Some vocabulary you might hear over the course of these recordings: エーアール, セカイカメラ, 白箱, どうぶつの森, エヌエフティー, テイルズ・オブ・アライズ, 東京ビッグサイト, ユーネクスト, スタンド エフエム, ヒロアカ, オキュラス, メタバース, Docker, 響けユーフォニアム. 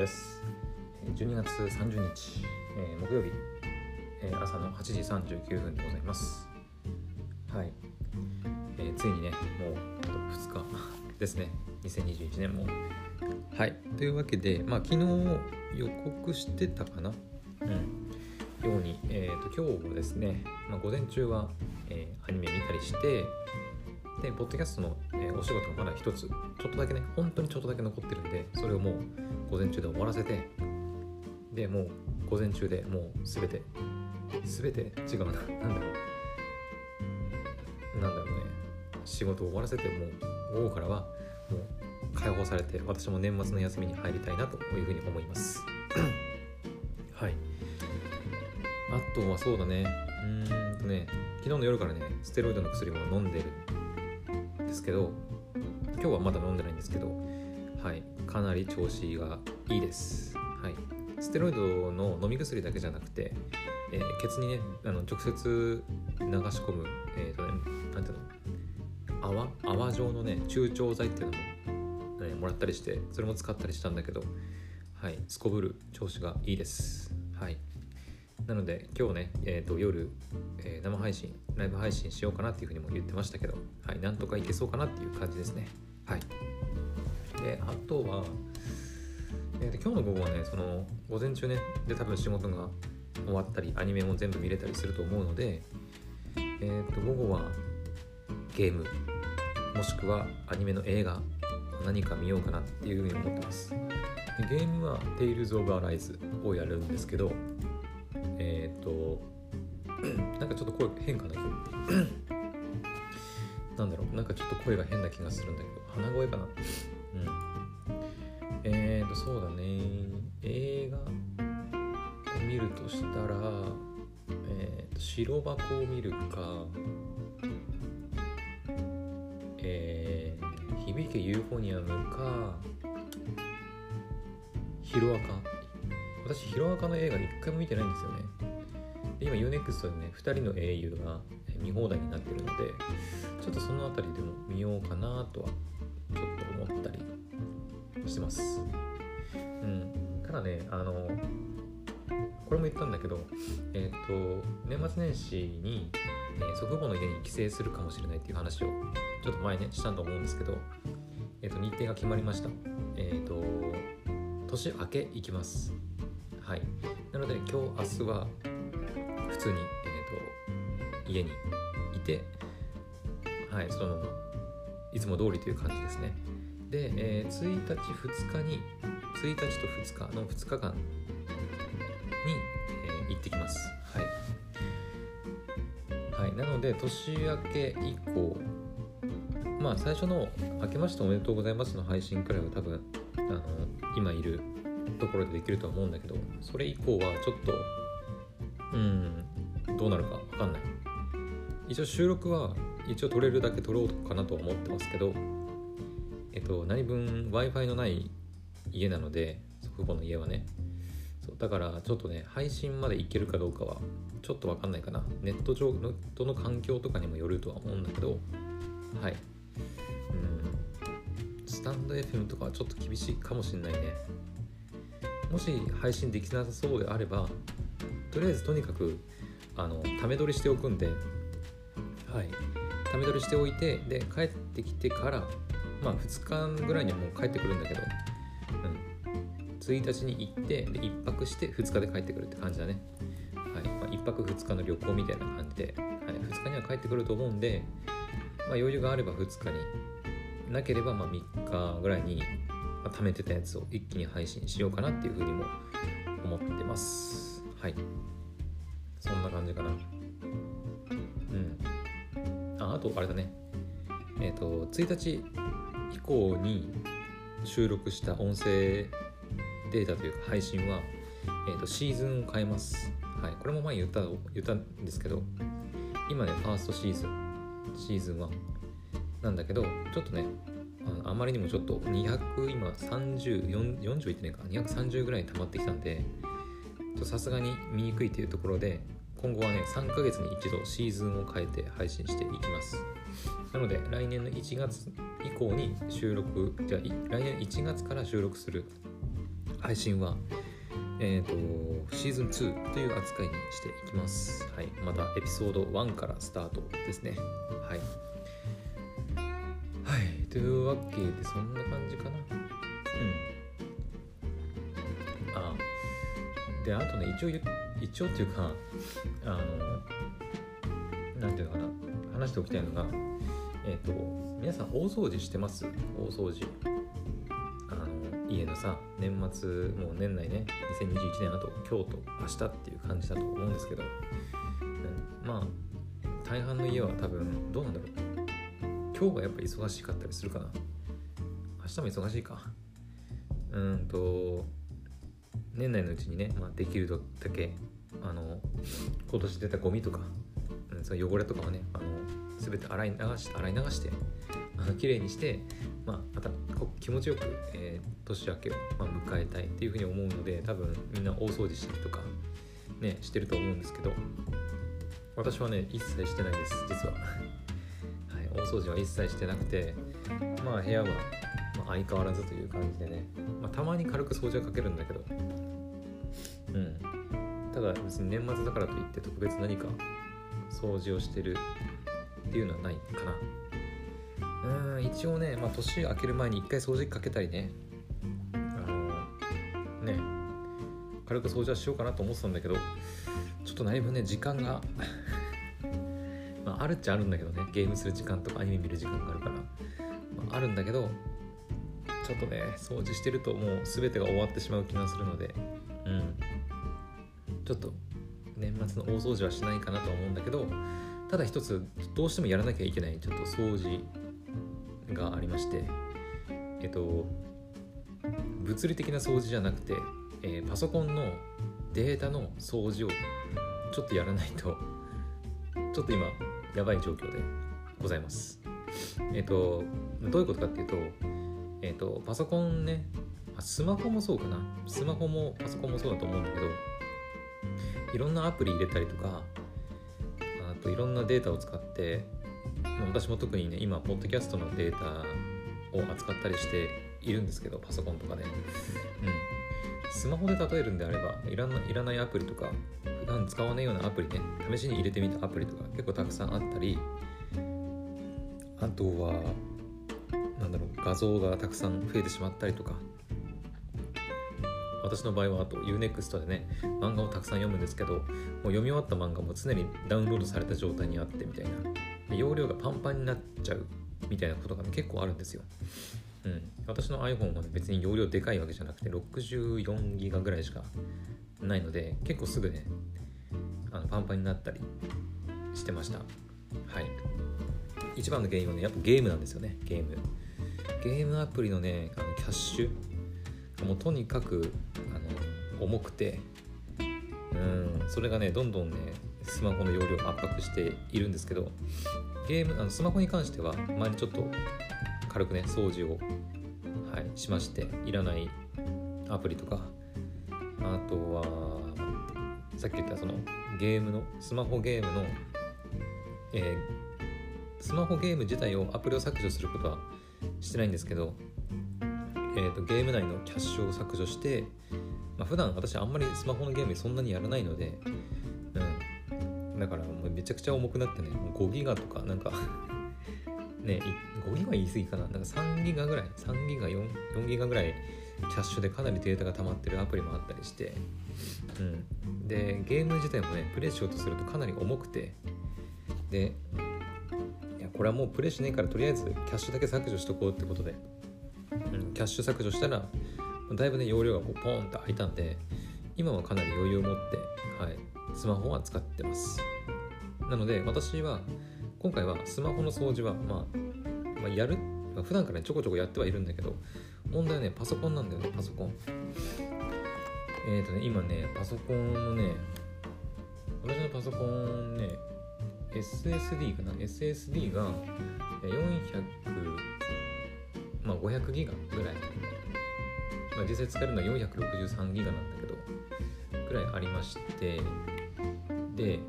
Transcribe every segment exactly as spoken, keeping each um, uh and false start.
です。じゅうにがつさんじゅうにち、えー、木曜日、えー、朝のはちじさんじゅうきゅうふんでございます。はい、えー、ついにね、もうあとふつかですね。にせんにじゅういちねんも。はい、というわけで、まあ昨日予告してたかな、うん、ように、えー、と今日もですね、まあ、午前中は、えー、アニメ見たりして、でポッドキャストの、えー、お仕事がまだ一つちょっとだけね、本当にちょっとだけ残ってるんで、それをもう午前中で終わらせて、でもう午前中でもうすべてすべて違うな、なんだろうなんだろうね仕事を終わらせて、もう午後からはもう解放されて、私も年末の休みに入りたいなというふうに思いますはい、あとはそうだね、うーんとね昨日の夜からねステロイドの薬も飲んでるですけど、今日はまだ飲んでないんですけど、はい、かなり調子がいいです。はい、ステロイドの飲み薬だけじゃなくて、えー、血にねあの直接流し込む、えーとね、なんていうの、泡泡状のね中調剤っていうのも、ね、もらったりして、それも使ったりしたんだけど、はい、すこぶる調子がいいです。はい。なので今日ね、えー、と夜、えー、生配信ライブ配信しようかなっていうふうにも言ってましたけど、はい、なんとかいけそうかなっていう感じですね。はい。であとは、えー、と今日の午後はね、その午前中ねで多分仕事が終わったりアニメも全部見れたりすると思うので、えー、と午後はゲームもしくはアニメの映画何か見ようかなっていうふうに思ってます。でゲームはテイルズ・オブ・アライズをやるんですけど。えーと、なんかちょっと声変かななんだろう、なんかちょっと声が変な気がするんだけど、鼻声かな、うん、えーと、そうだね、映画を見るとしたら、えーと、白箱を見るか、えー、響けユーフォニアムか、ヒロアカ。私ヒロアカの映画いっかいも見てないんですよね。で今 ユーネクスト でねふたりの英雄が見放題になってるので、ちょっとそのあたりでも見ようかなとはちょっと思ったりしてます。うん、ただね、あのこれも言ったんだけど、えーと、年末年始に、えー、祖父母の家に帰省するかもしれないっていう話をちょっと前ねしたと思うんですけど、えーと、日程が決まりました。えーと、年明け行きます。はい、なので今日明日は普通に、えー、と家にいて、はい、そのままいつも通りという感じですね。で、えー、ついたちふつかについたちとふつかのふつかかんに、えー、行ってきます。はい、はい、なので年明け以降、まあ最初の明けましておめでとうございますの配信くらいは多分あの今いるところでできるとは思うんだけど、それ以降はちょっとうーんどうなるか分かんない。一応収録は一応撮れるだけ撮ろうかなと思ってますけど、えっと何分 Wi-Fi のない家なので、祖父母の家はね、そうだからちょっとね配信までいけるかどうかはちょっと分かんないかな。ネット上ネットの環境とかにもよるとは思うんだけど、はい、うん、スタンド エフエム とかはちょっと厳しいかもしれないね。もし配信できなさそうであれば、とりあえずとにかくあのため撮りしておくんで、はい、ため撮りしておいて、で帰ってきてから、まあふつかぐらいにはもう帰ってくるんだけど、うん、ついたちに行ってでいっぱくしてふつかで帰ってくるって感じだね。はい、まあ、いっぱくふつかの旅行みたいな感じで、はい、ふつかには帰ってくると思うんで、まあ、余裕があればふつかに、なければまあみっかぐらいに。貯めてたやつを一気に配信しようかなっていうふうにも思ってます。はい、そんな感じかな。うん、ああとあれだね、えっとついたち以降に収録した音声データというか配信は、えっとシーズンを変えます。はい、これも前言った言ったんですけど、今ねファーストシーズンシーズンいちなんだけど、ちょっとねあまりにもちょっとにひゃく今さんじゅう よんじゅういってねえかにひゃくさんじゅうぐらい溜まってきたんで、さすがに見にくいというところで、今後はねさんかげつに一度シーズンを変えて配信していきます。なので来年のいちがつ以降に収録じゃあ来年いちがつから収録する配信は、えー、とシーズンツーという扱いにしていきます、はい、またエピソードワンからスタートですね。はい、はい、というわけでそんな感じかな。うん、あであとね一応一応っていうかあのなんていうのかな話しておきたいのが、えー、と皆さん大掃除してます？大掃除家のさ、年末、もう年内ね、にせんにじゅういちねんだと今日と明日っていう感じだと思うんですけど、うん、まあ大半の家は多分どうなんだろう、今日がやっぱり忙しかったりするかな、明日も忙しいか、うーんと年内のうちにね、まあ、できるだけあの今年出たゴミとか、うん、その汚れとかはねあの全て洗い流し、洗い流してきれいにして、まあ、また気持ちよく、えー、年明けを、まあ、迎えたいっていうふうに思うので、多分みんな大掃除したりとか、ね、してると思うんですけど、私はね一切してないです実は、はい、大掃除は一切してなくて、まあ部屋は、まあ、相変わらずという感じでね、まあ、たまに軽く掃除はかけるんだけど、うん、ただ別に年末だからといって特別何か掃除をしてるっていうのはないかな。うん一応ね、まあ、年明ける前に一回掃除機かけたりね、あのね軽く掃除はしようかなと思ってたんだけど、ちょっとだいぶね時間がまああるっちゃあるんだけどね、ゲームする時間とかアニメ見る時間があるから、まあ、あるんだけどちょっとね掃除してるともう全てが終わってしまう気がするので、うんちょっと年末の大掃除はしないかなとは思うんだけど、ただ一つどうしてもやらなきゃいけないちょっと掃除がありまして、えっと、物理的な掃除じゃなくて、えー、パソコンのデータの掃除をちょっとやらないと、ちょっと今やばい状況でございます。えっと、どういうことかっていうと、えっと、パソコンね、スマホもそうかな、スマホもパソコンもそうだと思うんだけど、いろんなアプリ入れたりとか、あといろんなデータを使って、私も特にね今ポッドキャストのデータを扱ったりしているんですけど、パソコンとかで、うん、スマホで例えるんであればいらない、いらないアプリとか普段使わないようなアプリね、試しに入れてみたアプリとか結構たくさんあったり、あとはなんだろう画像がたくさん増えてしまったりとか、私の場合はあと ユーネクスト でね漫画をたくさん読むんですけど、もう読み終わった漫画も常にダウンロードされた状態にあってみたいな、容量がパンパンになっちゃうみたいなことが、ね、結構あるんですよ、うん、私の iPhone は、ね、別に容量でかいわけじゃなくて ろくじゅうよんギガバイト ぐらいしかないので、結構すぐねあのパンパンになったりしてました。はい、一番の原因はねやっぱゲームなんですよね。ゲームゲームアプリのねあのキャッシュもうとにかくあの重くて、うんそれがねどんどんねスマホの容量を圧迫しているんですけど、ゲームあのスマホに関しては前にちょっと軽くね掃除を、はい、しまして、いらないアプリとか、あとはさっき言ったそのゲームのスマホゲームの、えー、スマホゲーム自体をアプリを削除することはしてないんですけど、えーと、ゲーム内のキャッシュを削除して、まあ、普段私あんまりスマホのゲームそんなにやらないので、だからもうめちゃくちゃ重くなってね、もうごギガとかなんかねごギガ言い過ぎかな、なんかさんギガぐらいさんギガ よんギガぐらいキャッシュでかなりデータが溜まってるアプリもあったりして、うん、でゲーム自体もねプレイしようとするとかなり重くて、でいやこれはもうプレイしないからとりあえずキャッシュだけ削除しとこうってことで、うん、キャッシュ削除したらだいぶね容量がこうポーンと空いたんで、今はかなり余裕を持ってはいスマホは使ってます。なので私は今回はスマホの掃除は、まあ、まあやる、まあ、普段から、ね、ちょこちょこやってはいるんだけど、問題はねパソコンなんだよね。パソコンえっとね今ねパソコンのね私のパソコンね エスエスディー かな エスエスディー がよんひゃくまあごひゃくギガぐらい、まあ、実際使えるのはよんひゃくろくじゅうさんギガなんだけどぐらいありまして、で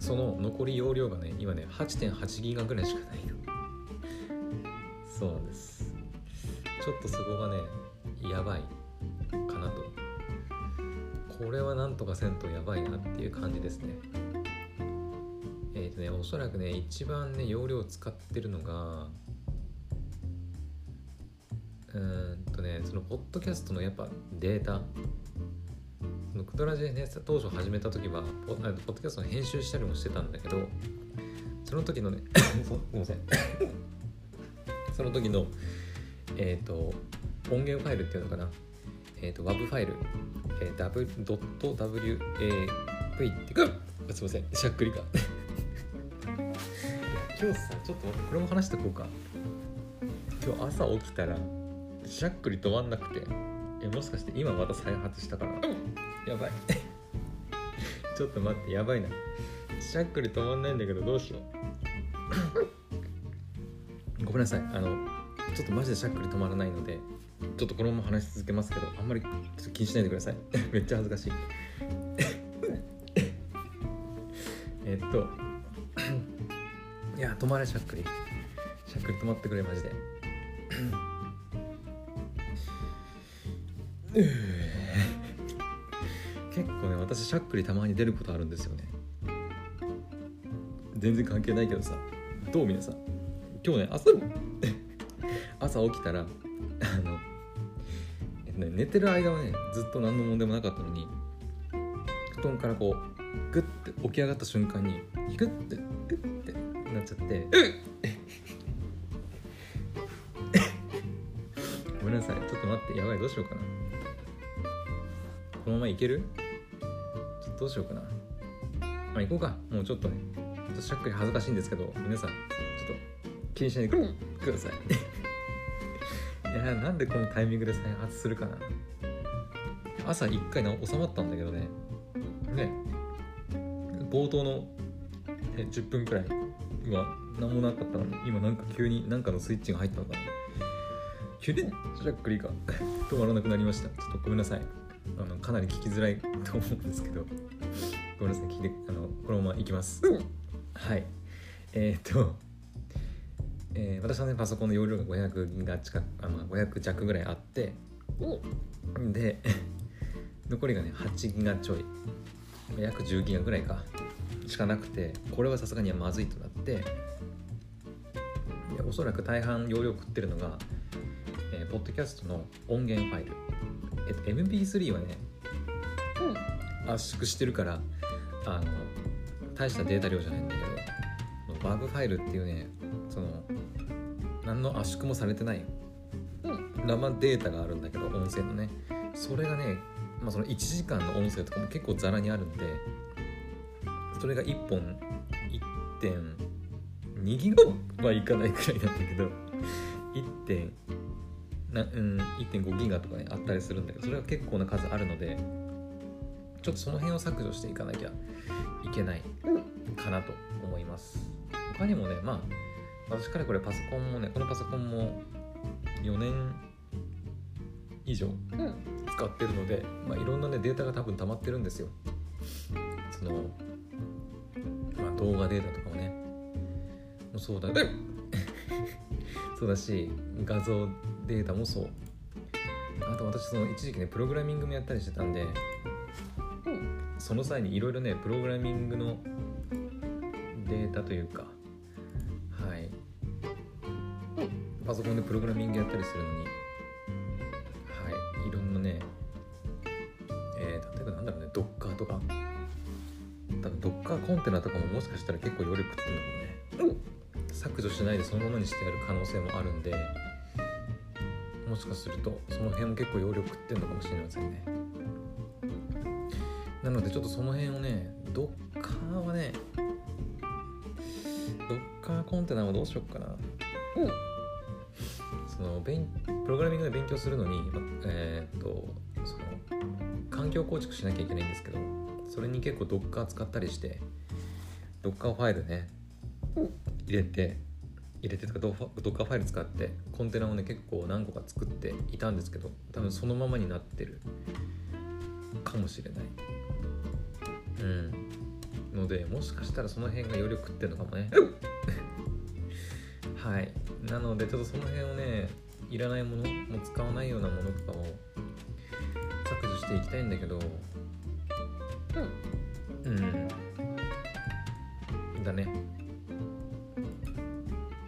その残り容量がね今ね はちてんはちギガぐらいしかないのそうなんです。ちょっとそこがねやばいかなと、これはなんとかせんとやばいなっていう感じですね。えっとね、おそらくね一番ね容量を使ってるのがうーんとねそのポッドキャストのやっぱデータ、そのクドラジでね当初始めた時はポ ッ, ポッドキャストの編集したりもしてたんだけど、その時のねごめんなさいその時のえっ、ー、と音源ファイルっていうのかな、えっ、ー、と ダブリューエーブイ ファイル、えー、ダブリューエーブイ ってかすいませんしゃっくりか今日さちょっとこれも話してこうか。今日朝起きたらしゃっくり止まんなくて、えもしかして今また再発したから、うん、やばいちょっと待って、やばいな、しゃっくり止まんないんだけどどうしようごめんなさい、あのちょっとマジでしゃっくり止まらないのでちょっとこのまま話し続けますけど、あんまりちょっと気にしないでくださいめっちゃ恥ずかしいえっといや止まれしゃっくり、しゃっくり止まってくれマジで結構ね私しゃっくりたまに出ることあるんですよね。全然関係ないけどさ、どう皆さん今日ね朝朝起きたらあの、えっとね、寝てる間はねずっと何の問題もなかったのに、布団からこうグッて起き上がった瞬間にヒクッてグッてなっちゃってごめんなさい、ちょっと待って、やばい、どうしようかな、このままいける？ちょっとどうしようかな、まあいこうか、もうちょっとねちょっとしゃっくり恥ずかしいんですけど皆さんちょっと気にしないでくださいいやなんでこのタイミングで再発するかな。朝一回な収まったんだけどね、ね冒頭のじゅっぷんくらいは何もなかったのに、今なんか急に何かのスイッチが入ったのかな、急にしゃっくりが止まらなくなりました。ちょっとごめんなさい、あのかなり聞きづらいと思うんですけどごめんなさい、聞いてあのこのままいきます、うん、はいえー、っとえー、私はねパソコンの容量がごひゃくが近く、あ、まあ、ごひゃく弱ぐらいあって、うん、で残りがねはちギガちょい、約じゅうギガぐらいかしかなくて、これはさすがにはまずいとなって、でおそらく大半容量食ってるのが、えー、ポッドキャストの音源ファイル、えっと、エムピースリー はね、うん、圧縮してるからあの大したデータ量じゃないんだけど、バグファイルっていうねその何の圧縮もされてない、うん、生データがあるんだけど音声のね、それがね、まあ、そのいちじかんの音声とかも結構ザラにあるんで、それがいっぽん いってんに ギガはいかないくらいなんだけど いってんご ギガとかねあったりするんだけど、それが結構な数あるのでちょっとその辺を削除していかなきゃいけないかなと思います。他にもね、まあ私からこれパソコンもね、このパソコンもよねん以上使ってるので、まあ、いろんなねデータが多分溜まってるんですよ。その、まあ、動画データとかもね、もうそうだねそうだし、画像データもそう。あと私その一時期ねプログラミングもやったりしてたんで、その際にいろいろねプログラミングのデータというか。パソコンでプログラミングやったりするのに、はい、いろんなね、えー、例えばなんだろうね、Docker とか、多分 Docker コンテナとかももしかしたら結構容量食ってるのもね、削除しないでそのままにしてやる可能性もあるんで、もしかするとその辺も結構容量食ってるのかもしれませんね。なのでちょっとその辺をね、Docker はね、Docker コンテナはどうしようかな。うんそのプログラミングで勉強するのに、えー、っとその環境構築しなきゃいけないんですけど、それに結構 Docker 使ったりして Docker ファイルね入れて入れてとか Docker ファイル使ってコンテナをね結構何個か作っていたんですけど、多分そのままになってるかもしれない、うんので、もしかしたらその辺が余力ってるのかもねはい、なのでちょっとその辺をねいらないもの、もう使わないようなものとかを削除していきたいんだけど、うんうんだね。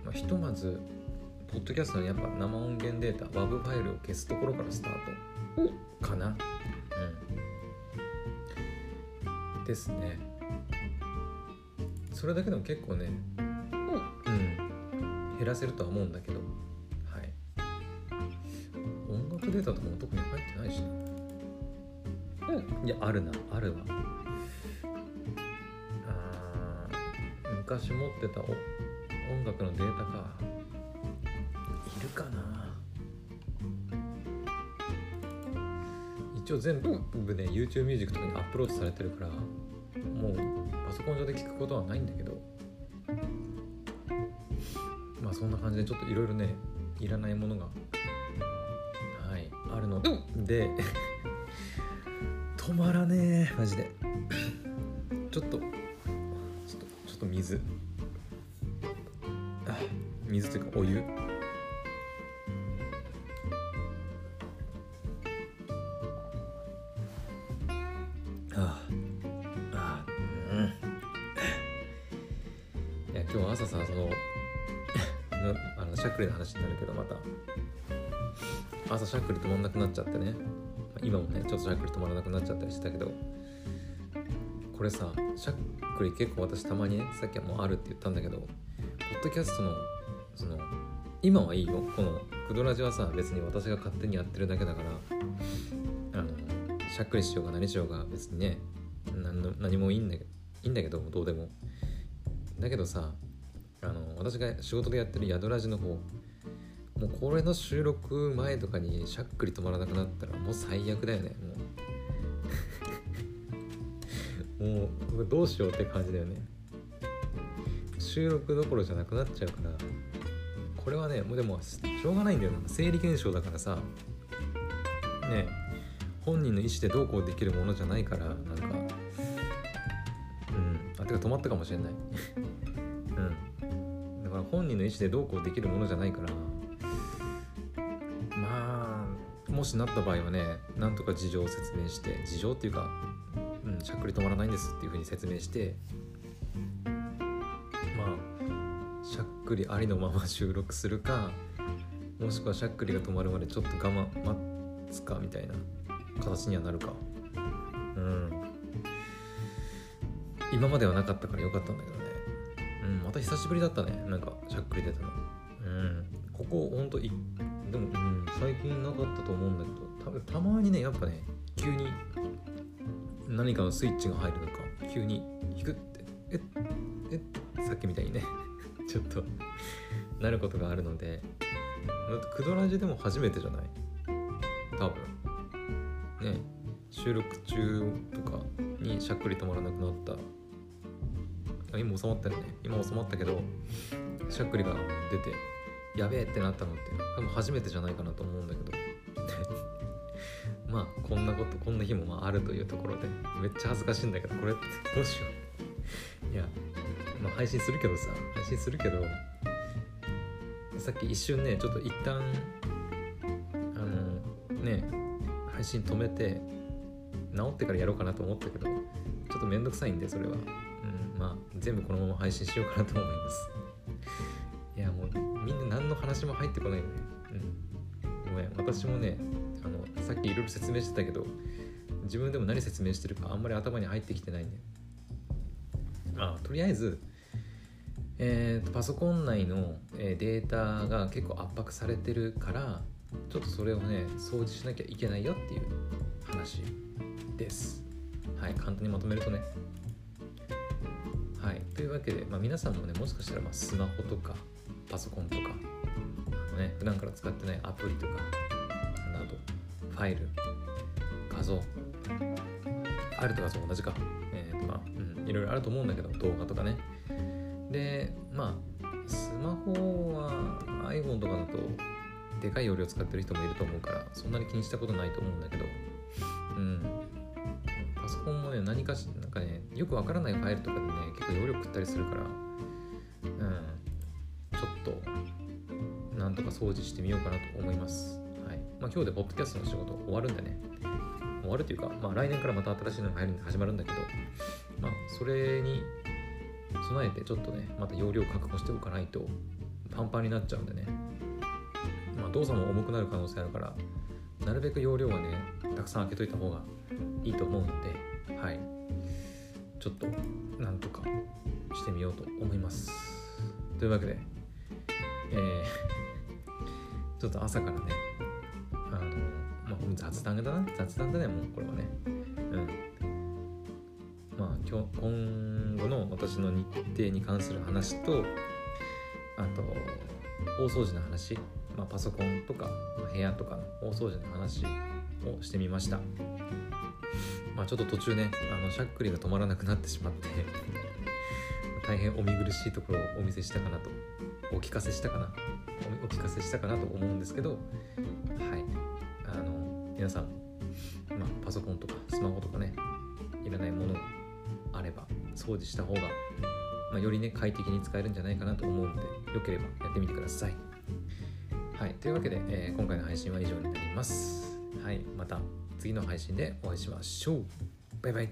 まあ、ひとまずポッドキャストのやっぱ生音源データ ダブリューエーブイ ファイルを消すところからスタートかな、うん、ですね。それだけでも結構ね、うん、減らせるとは思うんだけど、はい。音楽データとかも特に入ってないしな、うん、いやあるな、あるわ。あー、昔持ってた音楽のデータか。かな。一応全部ね YouTube ミュージックとかにアップロードされてるから、もうパソコン上で聞くことはないんだけど、まあそんな感じでちょっといろいろね、いらないものが、はい、あるので止まらねえマジでちょっとちょっとちょっと水あ水というかお湯シャックル止まんなくなっちゃってね、今もねちょっとシャックル止まらなくなっちゃったりしたけど、これさシャックル結構私たまにね、さっきはもうあるって言ったんだけど、ポッドキャストのその今はいいよ、このクドラジはさ別に私が勝手にやってるだけだから、あのシャックルしようが何しようが別にね 何, の何もいいんだけどいいんだけどどうでもだけどさ、あの私が仕事でやってるヤドラジの方、もうこれの収録前とかにしゃっくり止まらなくなったらもう最悪だよね、もうもうどうしようって感じだよね。収録どころじゃなくなっちゃうから、これはねもうでもしょうがないんだよな、生理現象だからさね、本人の意思でどうこうできるものじゃないから、なんかうんあてか止まったかもしれないうんだから本人の意思でどうこうできるものじゃないから、もしなった場合はね、なんとか事情を説明して、事情っていうか、うん、しゃっくり止まらないんですっていう風に説明して、まあしゃっくりありのまま収録するか、もしくはしゃっくりが止まるまでちょっと我慢待つかみたいな形にはなるか、うん今まではなかったからよかったんだけどね、うんまた久しぶりだったね、なんかしゃっくり出たの、うんここほんといでも、うん、最近なかったと思うんだけど、多分たまにねやっぱね急に何かのスイッチが入るのか、急に引くってえっえっさっきみたいにねちょっとなることがあるので、だってクドラジでも初めてじゃない多分ね、収録中とかにしゃっくり止まらなくなった、今収まったよね、今収まったけどしゃっくりが出てやべえってなったのって多分初めてじゃないかなと思うんだけどまあこんなことこんな日もまああるというところで、めっちゃ恥ずかしいんだけどこれってどうしよういや、まあ、配信するけどさ配信するけどさっき一瞬ねちょっと一旦あのね配信止めて治ってからやろうかなと思ったけど、ちょっとめんどくさいんでそれは、うん、まあ全部このまま配信しようかなと思います。いやもうみんな何の話も入ってこないよね、うん、ごめん私もねあのさっきいろいろ説明してたけど、自分でも何説明してるかあんまり頭に入ってきてないね。あとりあえず、えー、とパソコン内のデータが結構圧迫されてるから、ちょっとそれをね掃除しなきゃいけないよっていう話です。はい簡単にまとめるとね、はいというわけで、まあ、皆さんもねもしかしたらまあスマホとかパソコンとか、あの、ね、普段から使ってないアプリとかなど、ファイル、画像、ファイルと画像同じか、えーとまあうん、いろいろあると思うんだけど、動画とかね。で、まあスマホは iPhone とかだとでかい容量使ってる人もいると思うから、そんなに気にしたことないと思うんだけど、うん、パソコンもね何かしなんかねよくわからないファイルとかでね結構容量食ったりするから、うん。なんとか掃除してみようかなと思います。はい。まあ、今日でポッドキャストの仕事終わるんでね。終わるというか、まあ、来年からまた新しいのが入るんで始まるんだけど、まあ、それに備えてちょっとね、また容量確保しておかないとパンパンになっちゃうんでね。まあ、動作も重くなる可能性あるから、なるべく容量はね、たくさん開けといた方がいいと思うんで、はい。ちょっとなんとかしてみようと思います。というわけで、えー、ちょっと朝からね、あの、まあ、雑談だな、雑談だね、もうこれはね、うん、まあ今日今後の私の日程に関する話と、あと大掃除の話、まあ、パソコンとか部屋とかの大掃除の話をしてみました。まあ、ちょっと途中ね、あのしゃっくりが止まらなくなってしまって大変お見苦しいところをお見せしたかなとお聞かせしたかなお聞かせしたかなと思うんですけど、はい、あの皆さん、まあ、パソコンとかスマホとかね、いらないものあれば掃除した方が、まあ、よりね快適に使えるんじゃないかなと思うので、よければやってみてください。はい、というわけで、えー、今回の配信は以上になります。はい、また次の配信でお会いしましょう。バイバイ。